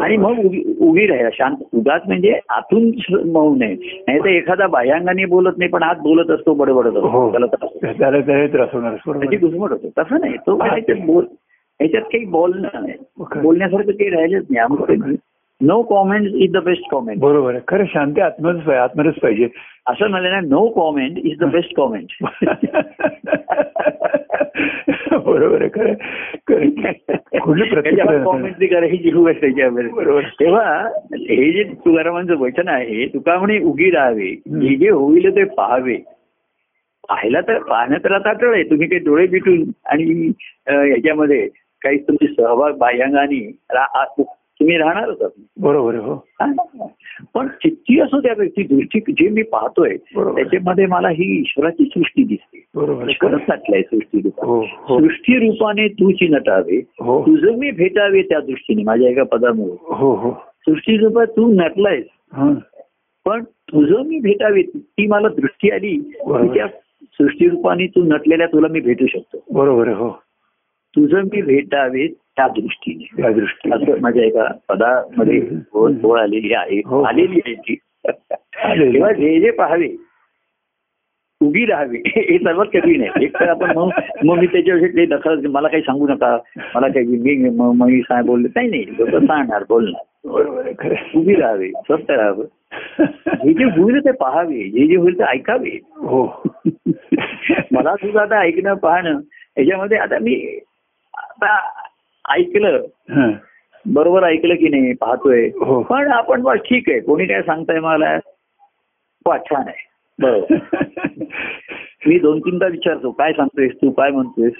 आणि मग उभी राहा शांत. उगाच म्हणजे आतून मऊ नये, नाही तर एखादा बाह्यांगाने बोलत नाही पण आत बोलत असतो, बडबडत असतो, त्याला त्रास होणार, त्याची घुसमट होतो. तसं नाही, तो ह्याच्यात काही बोलणं नाही, बोलण्यासारखं काही राहिलंच नाही. No comment is the best comment. बरोबर, खरं. शांती आतमध्येच आतमध्येच पाहिजे असं म्हणलं ना, no comment is the best comment. बरोबर आहे, खरं खरं. कॉमेंटरी करायची खूप असते. तेव्हा हे जे तुकारामांचं वचन आहे, तुका म्हणे उगी राहावे, हे जे होईल ते पाहावे. पाहायला तर पाहणं तर आता आठवडे तुम्ही काही डोळे मिटून आणि याच्यामध्ये काही तुमची सहभाग बाह्यांगाने तुम्ही राहणारच. बरोबर. हो, पण चित्ती असो त्यापेक्षा दृष्टी जे मी पाहतोय त्याच्यामध्ये मला ही ईश्वराची सृष्टी दिसते. बरोबर, ईश्वरच साठलाय सृष्टी रूपाने. सृष्टी रूपाने तूची नटावे, तुझं मी भेटावे त्या दृष्टीने. माझ्या एका पदामुळे सृष्टी रूपात तू नटलायस, पण तुझं मी भेटावे ती मला दृष्टी आली. त्या सृष्टीरूपाने तू नटलेल्या तुला मी भेटू शकतो. बरोबर. हो, तुझं मी भेटावे त्या दृष्टीने, त्या दृष्टीने असं माझ्या एका पदामध्ये ओळ आलेली आहे, आलेली आहे. तेव्हा जे जे पाहावे उभी राहावी हे सर्वात कठीण आहे. एक तर आपण मग मी त्याच्याविषयी दखल मला काही सांगू नका, मला काही मी काय बोलले काही नाही, लोक सांगणार बोलणार. उभी राहावे, स्वस्थ राहावं, हे जे होईल ते पाहावे, हे जे होईल ते ऐकावे. हो, मला सुद्धा आता ऐकणं पाहणं याच्यामध्ये आता मी आता ऐकलं, बरोबर ऐकलं की नाही पाहतोय, पण आपण बस ठीक आहे, कोणी काय सांगताय मला छान आहे बरोबर. मी 2-3दा विचारतो काय सांगतोयस तू, काय म्हणतोयस,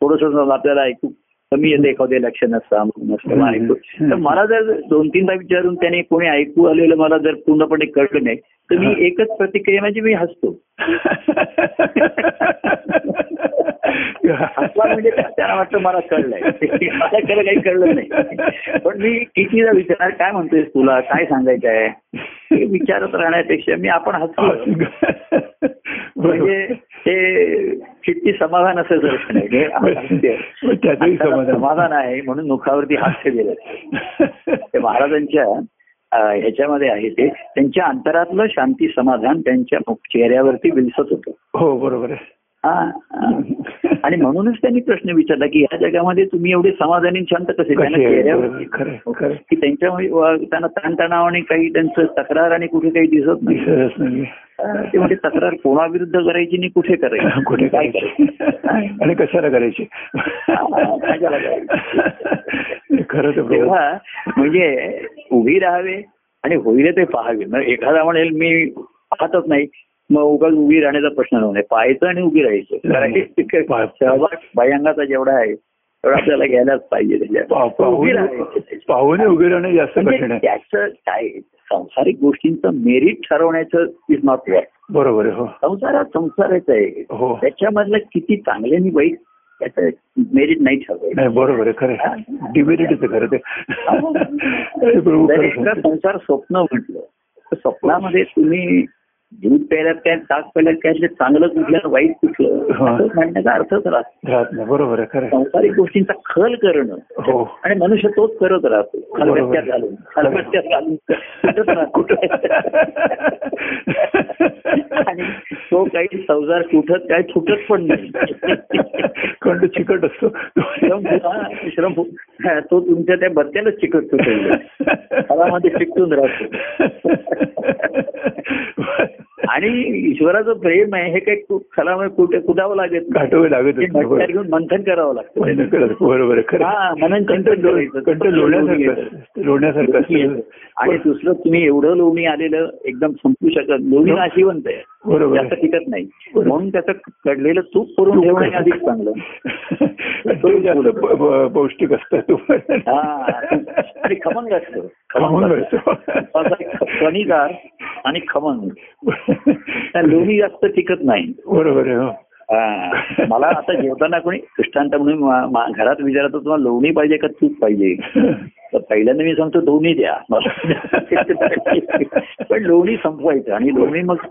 थोडंसं आपल्याला ऐकू कमी येते, एखाद्या लक्ष नसतं नसतं ऐकू. तर मला जर 2-3दा विचारून त्याने कोणी ऐकू आलेलं मला जर पूर्णपणे कळलं नाही तर मी एकच प्रतिक्रिया म्हणजे मी हसतो. म्हणजे त्यांना वाटतं मला कळलंय, मला त्याला काही कळलं नाही. पण मी कितीदा विचारणार काय म्हणतोयस, तुला काय सांगायचं आहे, विचारत राहण्यापेक्षा मी आपण हसतो म्हणजे ते किती समाधान असं दर्शन आहे, समाधान आहे म्हणून मुखावरती हास्य दिलं. ते महाराजांच्या ह्याच्यामध्ये आहे ते त्यांच्या अंतरातलं शांती समाधान त्यांच्या चेहऱ्यावरती विलसत होतं. हो बरोबर. आणि म्हणूनच त्यांनी प्रश्न विचारला की या जगामध्ये तुम्ही एवढे समाधानी शांत कसे, की त्यांच्या त्यांना ताणतणावाने काही त्यांचं तक्रार आणि कुठे काही दिसत नाही. ते म्हणजे तक्रार कोणाविरुद्ध करायची आणि कुठे करायची, कुठे काय करायची आणि कशाला करायची. खरंच तेव्हा म्हणजे उभी राहावे आणि होईल ते पाहावे. मग एखादा म्हणेल मी पाहतच नाही, मग उगाच उभी राहण्याचा प्रश्न नव्हता, पाहायचं आणि उभी राहायचं. सहभाग भायंगाचा जेवढा आहे तेवढा आपल्याला घ्यायलाच पाहिजे. त्याच्यात उभी राहायची, पाहून उभी राहणे जास्त कठीण आहे. त्याचं काय सांसारिक गोष्टींचं मेरिट ठरवण्याचं इज नॉट वर्क. बरोबर. संसारात संसाराचं आहे, त्याच्यामधलं किती चांगले आणि वाईट त्याचं मेरिट नाही ठरवायचं. बरोबर आहे, खरं डिमेरिटच खरं ते. संसार स्वप्न म्हटलं, स्वप्नामध्ये तुम्ही दूध प्यायला काय, ताक प्यायला काय, चांगलं कुठलं वाईट कुठलं म्हणण्याचा अर्थच राहत नाही. बरोबर. संसारिक गोष्टींचा खल करणं आणि मनुष्य तोच करत राहतो, खलबत्त्यात घालून खलबत्त्यात घालून करत राहतो आणि तो काही संसार कुठत काय फुटत पण नाही, खंड चिकट असतो. श्रम तो तुमच्या त्या बत्त्यालाच चिकटतो, फळामध्ये चिकटून राहतो. आणि ईश्वराचं प्रेम आहे हे काही खलामुळे कुठे कुदावं लागत, घाटवे लागत, घेऊन मंथन करावं लागतं. बरोबर. मनन कंट्रोल. आणि दुसरं तुम्ही एवढं लोणी आलेलं एकदम संपू शकत, लोणी नाशिवंत आहे, बरोबर, जास्त टिकत नाही, म्हणून त्याचं कडलेलं तूप करून ठेवणं अधिक चांगलं पौष्टिक असतं. आणि खमंग असतं, कणिकार आणि खमंग, लोणी जास्त टिकत नाही. बरोबर. मला आता जेवताना कोणी दृष्टांत म्हणून घरात विचारतो तुम्हाला लोणी पाहिजे का तूप पाहिजे, तर पहिल्यांदा मी सांगतो दोन्ही द्या मला, पण लोणी संपवायचं. आणि लोणी मग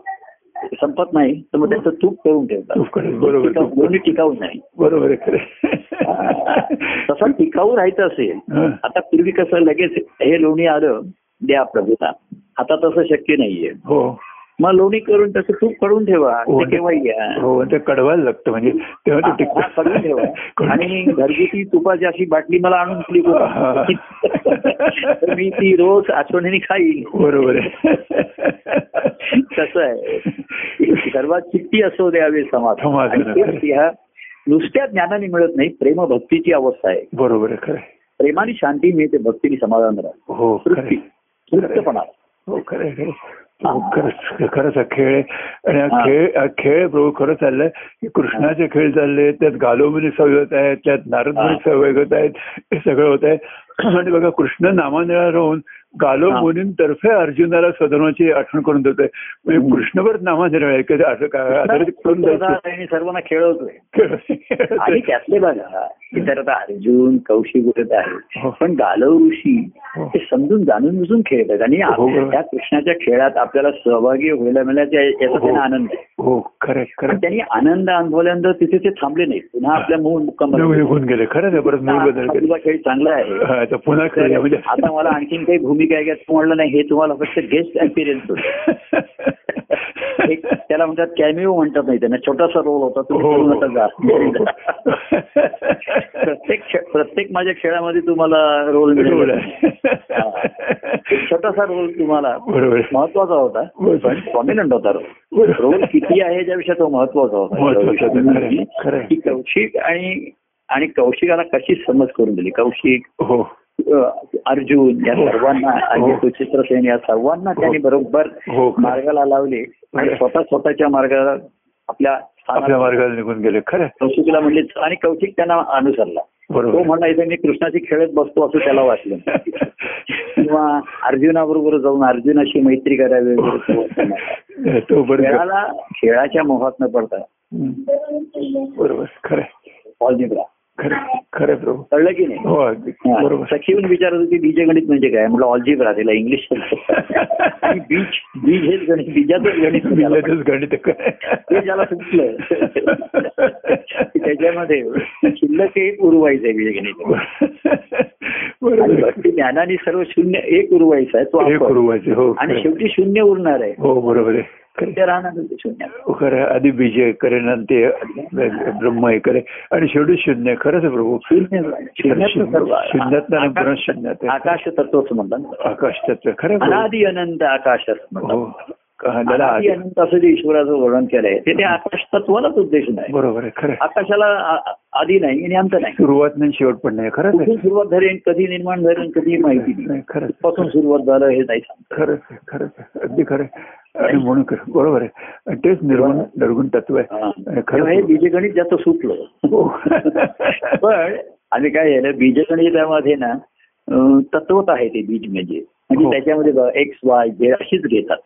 संपत नाही तर मग त्याचं तूप करून ठेवतात. बरोबर. लोणी टिकाऊ नाही. बरोबर. तसं टिकाऊ राहायचं असेल, आता पूर्वी कसं लगेच हे लोणी आलं द्या प्रभूता, आता तसं शक्य नाहीये. हो, मग लोणी करून तसं तूप करून ठेवा, केव्हाही घ्या. हो, ते कडवायला लागतं म्हणजे तेव्हा ते करून ठेवा. आणि घरगुती तुपाची अशी बाटली मला आणून दिली, मी ती रोज आठवणीने खाईल. बरोबर. तसं आहे, सर्वात चित्ती असो द्यावे समाधान. ह्या नुसत्या ज्ञानाने मिळत नाही, प्रेम भक्तीची अवस्था आहे. बरोबर. खरं प्रेमाने शांती मिळते, भक्तीने समाधान राहते. हो, तृप्तपणा. हो खरं, खरंच खरंच खेळ. आणि हा खेळ प्रभू खरं चाललाय की कृष्णाचे खेळ चालले, त्यात गालोमुनी सवय होत आहेत, त्यात नारदमुनी सवय होत आहेत, हे सगळं होत आहे. आणि बघा कृष्ण नामानिळा राहून गालो मुनींतर्फे अर्जुनाला सदनाची आठवण करून देतोय. म्हणजे कृष्णभर नामानिळा आहे कधी असं सर्वांना खेळवतोय. आणि त्यातले बघा तर आता अर्जुन कौशिक बोलत आहे पण गालो ऋषी हे समजून जाणून बुजून खेळत आहेत आणि त्या कृष्णाच्या खेळात आपल्याला सहभागी व्हायला मिळाला याचा त्यांना आनंद आहे. हो खरं. त्यांनी आनंद अनुभवल्यानंतर तिथे ते थांबले नाहीत पुन्हा आपल्या मूळ मुक्कामाला निघून गेले. खरं खेळ चांगला आहे पुन्हा आता मला आणखीन काही भूमिका आहे का म्हणलं नाही हे तुम्हाला फक्त गेस्ट अपिअरन्स होते त्याला म्हणतात कॅमिओ म्हणतात नाही त्यांना छोटासा रोल होता प्रत्येक माझ्या खेळामध्ये तुम्हाला रोल मिळाला छोटासा रोल तुम्हाला महत्वाचा होता पण डॉमिनंट होता रोल. रोल किती आहे ज्याविषयी तो महत्वाचा होता की कौशिक आणि कौशिकाला कशी समज करून दिली. कौशिक अर्जुन या सर्वांना आणि सुचित्रसेन या सर्वांना त्यांनी बरोबर मार्गाला लावले आणि स्वतःच्या मार्गाला आपल्या मार्गाला निघून गेले. खरं कौशिकला म्हणले आणि कौशिक त्यांना अनुसरला. तो म्हणायचा मी कृष्णाशी खेळत बसतो असं त्याला वाटलं किंवा अर्जुनाबरोबर जाऊन अर्जुनाशी मैत्री करावी वगैरे खेळाला खेळाच्या मोहात न पडता. बरोबर खरं खरं खरं प्रभू कळलं की नाही. सखी पण विचारत होती बीजगणित म्हणजे काय म्हटलं ऑल्जिब्रा तिला इंग्लिश आणि बीज बीज हेच गणित बीजाचंच गणित ते ज्याला सुटलं त्याच्यामध्ये शिल्लक एक उरवायचं आहे बीजगणित. ज्ञानाने सर्व शून्य एक उरवायचा आहे तो आणि शेवटी शून्य उरणार आहे. हो बरोबर आहे खरं. आधी बीज करे नंतर ब्रह्म हे करे आणि शेवटी शून्य. खरंच प्रभू शून्यात आकाश तत्वच म्हणतात आकाश तत्व खरं अनादि अनंत आकाशच म्हणतात अनंत असं जे ईश्वराचं वर्णन केलंय ते आकाश तत्वालाच उद्देश नाही. बरोबर आहे खरं. आकाशाला आधी नाही आणि अंत नाही सुरुवात नाही शेवट पण नाही. खरं सुरुवात झाली कधी निर्माण झाली कधी माहिती नाही. खरंच पासून सुरुवात झालं हे नाही सांगत. खरंच खरंच अगदी खरं आणि म्हणून बरोबर आहे तेच निर्गुण निर्गुण तत्व आहे. खरं हे बीजगणित जास्त सुटलं पण आणि काय झालं बीजगणितामध्ये ना तत्वत आहे ते बीज म्हणजे म्हणजे त्याच्यामध्ये एक्स वाय जे अशीच घेतात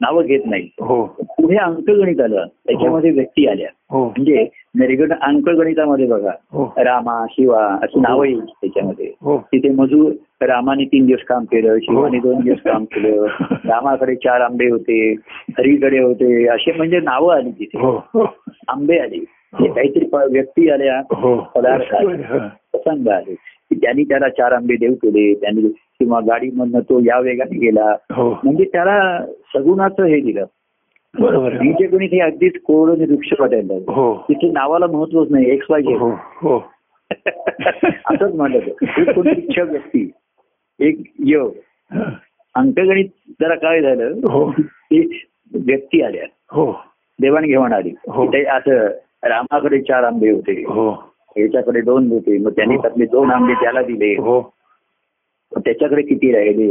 नावं घेत नाही. पुढे अंकगणित आलं त्याच्यामध्ये व्यक्ती आल्या म्हणजे निर्गुण अंकगणितामध्ये बघा रामा शिवा अशी नावं येईल त्याच्यामध्ये. तिथे मजूर रामाने 3 दिवस काम केलं शिवाने 2 दिवस काम केलं रामाकडे 4 आंबे होते हरीकडे होते असे म्हणजे नावं आली तिथे आंबे आली काहीतरी व्यक्ती आल्या पदार्थ प्रसंग आले त्यांनी त्याला 4 आंबे देऊ केले त्यांनी किंवा गाडीमधनं तो या वेगाने गेला म्हणजे त्याला सगुणाचं हे दिलं. बरोबर बीज गणित हे अगदीच कोड आणि वृक्ष वाटायला तिथे नावाला महत्वच नाही एक्स वाय झेड असंच म्हणलं एक कोणी इच्छा व्यक्ती एक योग. अंकगणित जरा काय झालं व्यक्ती आल्या देवाणघेवाण आली असं रामाकडे 4 आंबे होते याच्याकडे 2 होते मग त्यांनी त्यातले 2 आंबे त्याला दिले त्याच्याकडे किती राहिले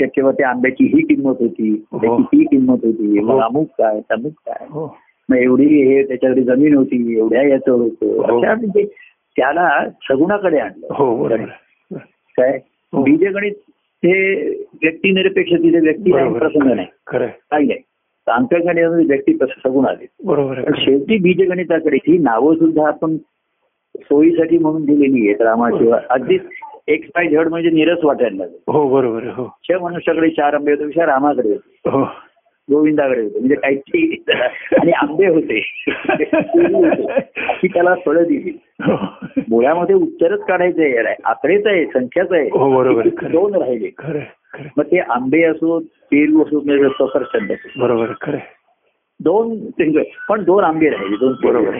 तेव्हा त्या आंब्याची ही किंमत होती त्याची ती किंमत होती मग अमुक काय तमुक काय मग एवढी हे त्याच्याकडे जमीन होती एवढ्या याचं होतं अशा म्हणजे त्याला सगुणाकडे आणलं काय. बीजगणित हे व्यक्तिनिरपेक्ष तिथे व्यक्ती प्रसंग नाही काही नाही अंकगणितामध्ये व्यक्ती सगुण आले. बरोबर शेवटी बीजगणिताकडे ही नावं सुद्धा आपण सोयीसाठी म्हणून दिलेली आहेत रामाशिवाय अगदीच एक्स वाय झेड म्हणजे नीरस वाटायला लागेल. हो बरोबर हो मनुष्याकडे 4 आंबे होते विषय रामाकडे होते गोविंदाकडे होते म्हणजे काहीतरी आणि आंबे होते अशी त्याला फळं दिली. मुळामध्ये उच्चारच काढायचे आकडेच आहे संख्याच आहे 2 राहिले. मग ते आंबे असो पेरू असो म्हणजे सफरचंद असो. बरोबर खरं 2 आंबे राहिले 2. बरोबर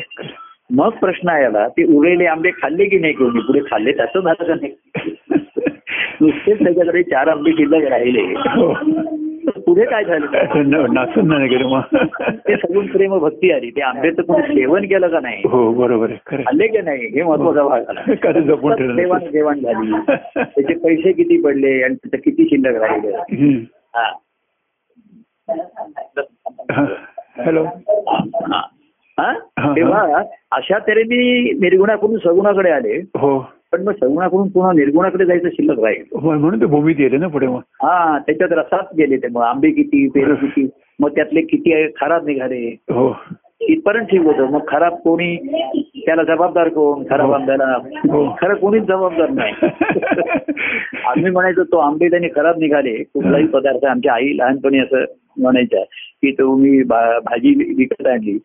मग प्रश्न याला ते उरलेले आंबे खाल्ले की नाही कोणी पुढे खाल्ले त्याचं झालं का नाही नुसतेच त्याच्याकडे 4 आंबे शिल्लक राहिले पुढे काय झालं नाचून नाही गेलं मग ते सगून प्रेम भक्ती आली ते आंब्याचं कोणी सेवन केलं का नाही. हो बरोबर खाल्ले की नाही हे महत्वाचा भाग आला. देवाणघेवाण झाली त्याचे पैसे किती पडले आणि त्याचं किती शिल्लक राहिले. हा हॅलो तेव्हा अशा तऱ्हेने निर्गुणाकडून सगुणाकडे आले पण मग सगुणाकडून पुन्हा निर्गुणाकडे जायचं शिल्लक राहील म्हणून ते भूमीत गेले ना पुढे. मग हा त्याच्यात रसात गेले ते. मग आंबे किती पेरू किती मग त्यातले किती खराब निघाले इथपर्यंत ठीक होतं. मग खराब कोणी त्याला जबाबदार कोण खराब आंब्याला खरं कोणीच जबाबदार नाही. आम्ही म्हणायचो तो आंबे त्यांनी खराब निघाले कुठलाही पदार्थ. आमच्या आई लहानपणी असं म्हणायच्या की तुम्ही भाजी विकत आणली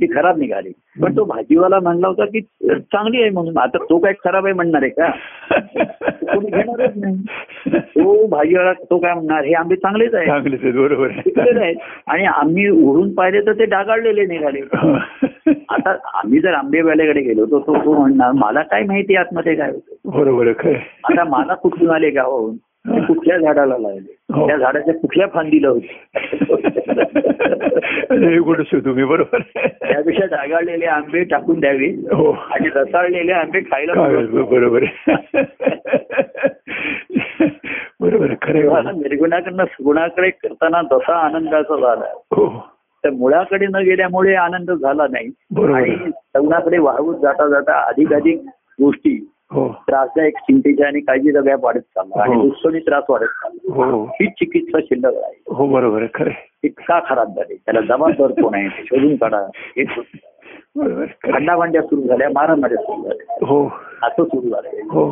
ती खराब निघाली पण तो भाजीवाला म्हणला होता की चांगली आहे म्हणून. आता तो काय खराब आहे म्हणणार आहे का कोणी घेणारच नाही. तो भाजीवाला तो काय म्हणणार हे आंबे चांगलेच आहे बरोबर आहे. आणि आम्ही उडून पाहिले तर ते डागाळलेले निघाले. आता आम्ही जर आंबेवाल्याकडे गेलो तर तो म्हणणार मला काय माहिती आतमध्ये काय होतं बरोबर. आता मला कुठून आले गावाहून कुठल्या झाडाला लावले त्या झाडाच्या कुठल्या फांदीला होती तुम्ही बरोबर. त्यापेक्षा डागाळलेले आंबे टाकून द्यावे आणि रसाळलेले आंबे खायला बरोबर बरोबर खरं. निर्गुणाकडनं गुणाकडे करताना जसा आनंदाचा झाला तर मुळाकडे न गेल्यामुळे आनंद झाला नाही. आणि सगुणाकडे वाहून जाता जाता अधिकाधिक गोष्टी त्रासदायक चिंतेच्या आणि काळजी सगळ्या वाढत चालला आणि दुसरी त्रास वाढत चालला. हीच चिकित्सा शिल्लक आहे हो बरोबर खरं. हे का खराब झाले त्याला जबाबदार कोण आहे शोधून काढा हे बरोबर. खंडाभांड्या सुरू झाल्या मारामाऱ्या सुरू झाल्या हो असं सुरू झालं हो.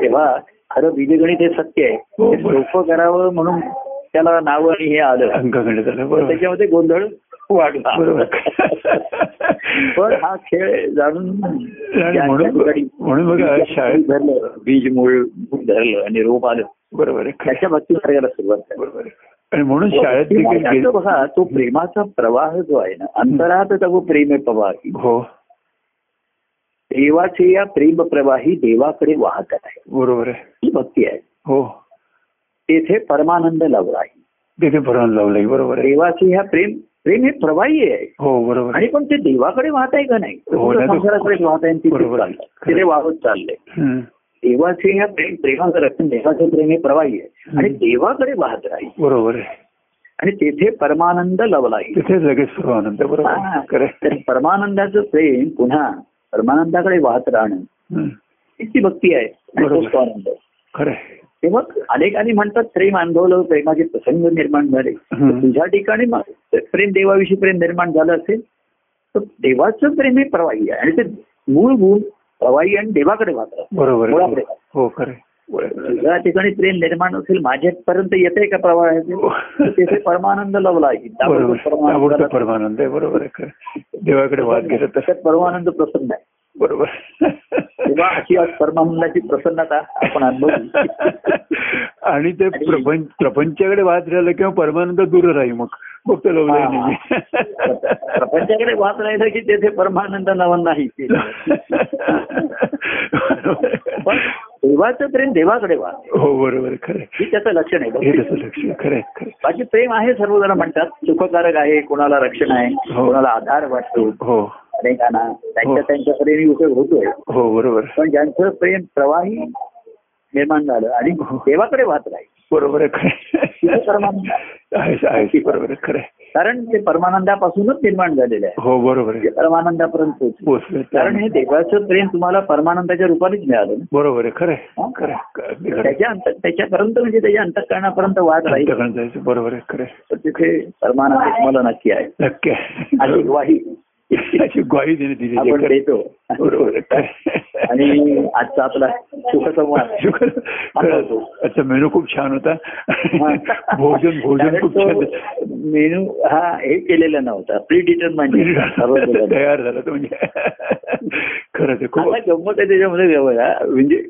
तेव्हा खरं बीजगणित हे सत्य आहे सोपं करावं म्हणून त्याला नाव आणि हे आलं अंकगणित त्याच्यामध्ये गोंधळ वाढला बरोबर. पण हा खेळ जाणून म्हणून बघा शाळेत धरलं बीज मूळ धरलं आणि रोप आलं बरोबर त्याच्या भक्ती मार्गाला सुरुवात बरोबर. आणि म्हणून शाळेत बघा तो प्रेमाचा प्रवाह जो आहे ना अंतरात तो प्रेम प्रवाही हो देवाचे या प्रेम प्रवाही देवाकडे वाहत आहे बरोबर ही भक्ती आहे हो. तेथे परमानंद लावला आहे तेथे परमानंद लावला बरोबर. देवाचे ह्या प्रेम प्रेम हे प्रवाही आहे हो बरोबर. आणि पण ते देवाकडे वाहत आहे का नाही संसाराकडे वाहत आहे तिथे वाहत चाललंय. देवाचे ह्या प्रेम प्रेमाचं रक्षण देवाचे प्रेम हे प्रवाही आहे आणि देवाकडे वाहत राहील बरोबर. आणि तेथे परमानंद लवला तिथे लगेच परमानंद बरोबर. तर परमानंदाचं प्रेम पुन्हा परमानंदाकडे वाहत राहणं ती भक्ती आहे आनंद खरं. तेव्हा अनेकांनी म्हणतात प्रेम अनुभवलं प्रेमाचे प्रसंग निर्माण झाले तुझ्या ठिकाणी प्रेम देवाविषयी प्रेम निर्माण झालं असेल तर देवाचं प्रेम हे प्रवाही आहे आणि ते मूळ गुण प्रवाही आणि देवाकडे वाहतात बरोबर. तुझ्या ठिकाणी प्रेम निर्माण असेल माझ्यापर्यंत येते का प्रवाह तिथे परमानंद लावला आहे परमानंद आहे बरोबर देवाकडे वाहत गेलं तसंच परमानंद प्रसन्न आहे बरोबर. तेव्हा अशी परमानंदाची प्रसन्नता आपण अनुभव आणि ते प्रपंचाकडे वाहत राहिलं किंवा परमानंद दूर राहील मग फक्त लवलं प्रपंचाकडे वाहत राहिलं की तेथे परमानंद नवल नाही. पण देवाचं प्रेम देवाकडे वाहत हो बरोबर खरं हे त्याचं लक्षण आहे लक्षण खरं. बाकी प्रेम आहे सर्वजण म्हणतात सुखकारक आहे कोणाला रक्षण आहे कोणाला आधार वाटतो हो अनेकांना त्यांच्या त्यांच्या प्रेमी उपयोग होतोय हो बरोबर. पण ज्यांचं प्रेम प्रवाही निर्माण झालं आणि देवाकडे वाहत राहील बरोबर खरं परमानंद बरोबर खरं. कारण ते परमानंदापासूनच निर्माण झालेलं आहे हो बरोबर परमानंदापर्यंत पोहोचले कारण हे देवाचं प्रेम तुम्हाला परमानंदाच्या रूपानेच मिळालं बरोबर आहे खरं खरं. त्याच्यापर्यंत म्हणजे त्याच्या अंतःकरणापर्यंत वाद राहील बरोबर आहे खरं. तिथे परमानंद तुम्हाला नक्की आहे नक्की आणि ग्वाही ग्वाही देतो बरोबर. आणि आजचा आपला सुखसंवाद मेनू खूप छान होता भोजन भोजन खूप छान मेनू हा हे केलेला नव्हता प्री डिटरमाइंड तयार झाला तो म्हणजे खरं ते खूप गंमत आहे त्याच्यामध्ये म्हणजे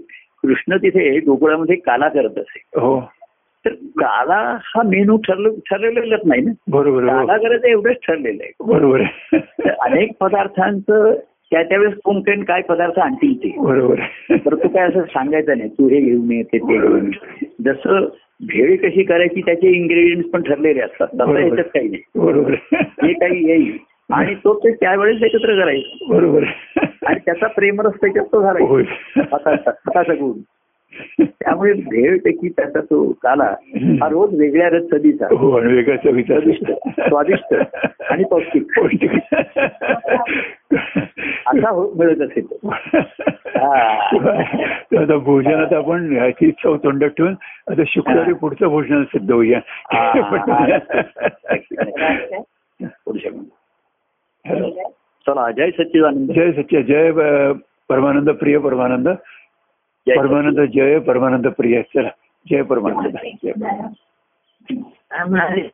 कृष्ण तिथे गोकुळामध्ये काला करत असे हो. तर काला हा मेनू ठरलेलाच नाही ना बरोबर. काला करायचं एवढंच ठरलेलं आहे बरोबर. अनेक पदार्थांचं त्या त्यावेळेस कोण कोण काय पदार्थ आणतील ते बरोबर. तर तू काय असं सांगायचं नाही तू हे घेऊन येते ते घेऊन जसं भेळ कशी करायची त्याचे इन्ग्रेडियंट्स पण ठरलेले असतात तसं याच्यात काही नाही बरोबर. हे काही येईल आणि तो ते त्यावेळेस एकत्र करायचं बरोबर. आणि त्याचा प्रेमरस त्याच्यात तो झाला त्यामुळे भेट की त्याचा तो काला हा रोज वेगळ्या रस सदीचा वेगळ्या चवीचा स्वादिष्ट आणि पौष्टिक पौष्टिक असा मिळत असेल. आता भोजनात आपण ह्याची चव तोंडात ठेवून आता शुक्रवारी पुढचं भोजन सिद्ध होऊया. चला जय सच्चिदानंद जय सच्चिदानंद जय परमानंद प्रिय परमानंद परमानंद जय परमानंद प्रिय. चला जय परमानंद जय परमानंद.